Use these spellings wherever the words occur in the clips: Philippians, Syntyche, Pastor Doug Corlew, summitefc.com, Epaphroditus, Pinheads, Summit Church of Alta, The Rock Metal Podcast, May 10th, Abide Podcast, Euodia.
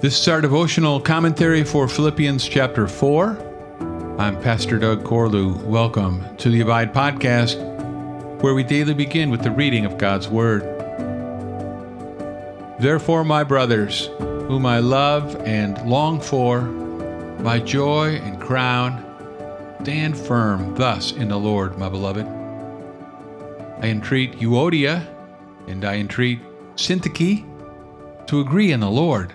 This is our devotional commentary for Philippians chapter 4. I'm Pastor Doug Corlew. Welcome to the Abide Podcast, where we daily begin with the reading of God's Word. Therefore, my brothers, whom I love and long for, my joy and crown, stand firm thus in the Lord, my beloved. I entreat Euodia and I entreat Syntyche to agree in the Lord.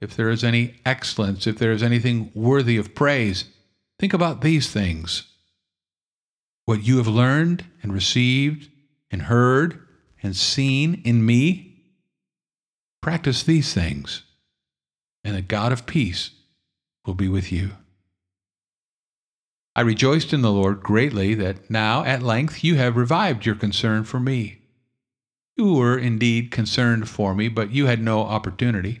if there is any excellence, if there is anything worthy of praise, think about these things. What you have learned and received and heard and seen in me, practice these things, and the God of peace will be with you. I rejoiced in the Lord greatly that now at length you have revived your concern for me. You were indeed concerned for me, but you had no opportunity.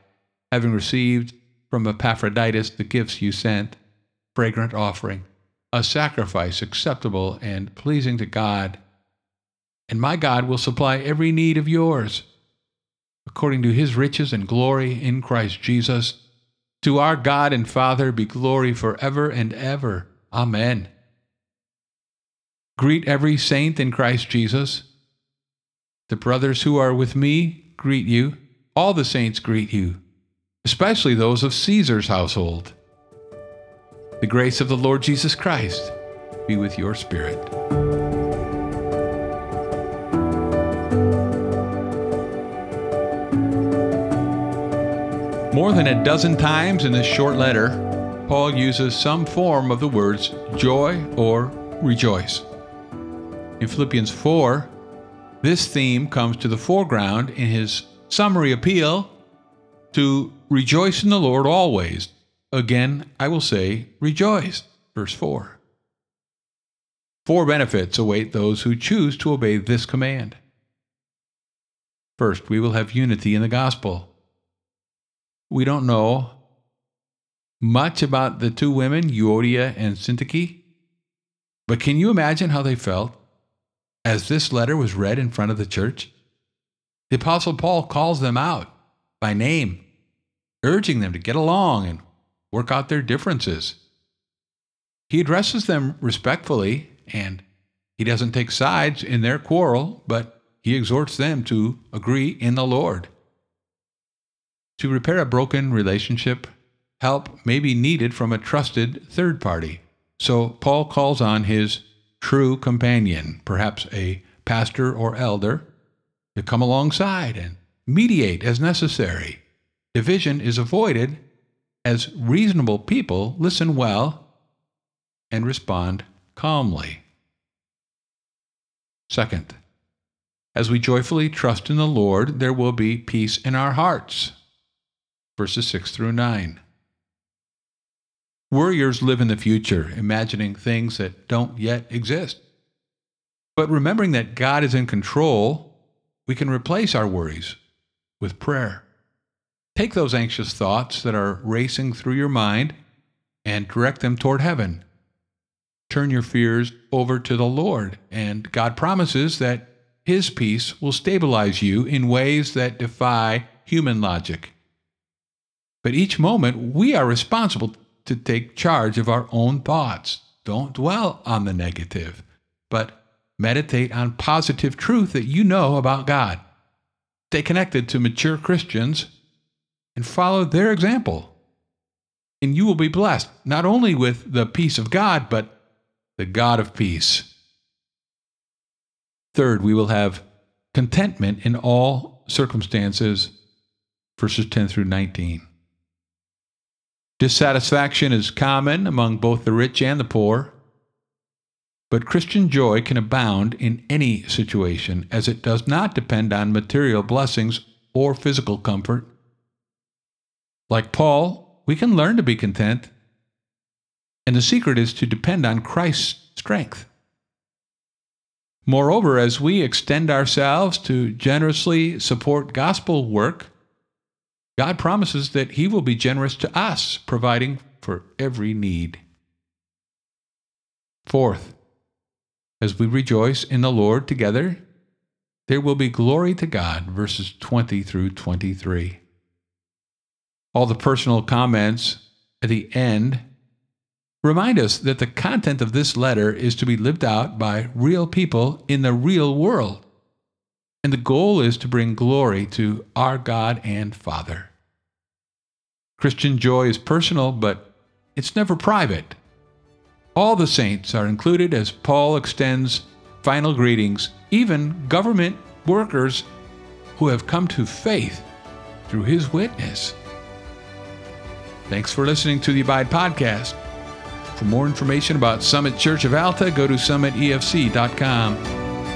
having received from Epaphroditus the gifts you sent, fragrant offering, a sacrifice acceptable and pleasing to God. And my God will supply every need of yours, according to his riches and glory in Christ Jesus. To our God and Father be glory forever and ever. Amen. Greet every saint in Christ Jesus. The brothers who are with me greet you. All the saints greet you, especially those of Caesar's household. The grace of the Lord Jesus Christ be with your spirit. More than a dozen times in this short letter, Paul uses some form of the words joy or rejoice. In Philippians 4, this theme comes to the foreground in his summary appeal to rejoice in the Lord always. Again, I will say rejoice. Verse 4. Four benefits await those who choose to obey this command. First, we will have unity in the gospel. We don't know much about the two women, Euodia and Syntyche, but can you imagine how they felt as this letter was read in front of the church? The Apostle Paul calls them out by name, urging them to get along and work out their differences. He addresses them respectfully, and he doesn't take sides in their quarrel, but he exhorts them to agree in the Lord. To repair a broken relationship, help may be needed from a trusted third party. So Paul calls on his true companion, perhaps a pastor or elder, to come alongside and mediate as necessary. Division is avoided as reasonable people listen well and respond calmly. Second, as we joyfully trust in the Lord, there will be peace in our hearts. Verses 6 through 9. Worriers live in the future, imagining things that don't yet exist. But remembering that God is in control, we can replace our worries with prayer. Take those anxious thoughts that are racing through your mind and direct them toward heaven. Turn your fears over to the Lord, and God promises that His peace will stabilize you in ways that defy human logic. But each moment, we are responsible to take charge of our own thoughts. Don't dwell on the negative, but meditate on positive truth that you know about God. Stay connected to mature Christians and follow their example. And you will be blessed not only with the peace of God, but the God of peace. Third, we will have contentment in all circumstances, verses 10 through 19. Dissatisfaction is common among both the rich and the poor, but Christian joy can abound in any situation, as it does not depend on material blessings or physical comfort. Like Paul, we can learn to be content, and the secret is to depend on Christ's strength. Moreover, as we extend ourselves to generously support gospel work, God promises that He will be generous to us, providing for every need. Fourth, as we rejoice in the Lord together, there will be glory to God, verses 20 through 23. All the personal comments at the end remind us that the content of this letter is to be lived out by real people in the real world, and the goal is to bring glory to our God and Father. Christian joy is personal, but it's never private. All the saints are included as Paul extends final greetings, even government workers who have come to faith through his witness. Thanks for listening to the Abide Podcast. For more information about Summit Church of Alta, go to summitefc.com.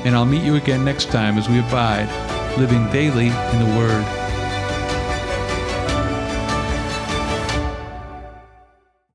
And I'll meet you again next time as we abide, living daily in the Word.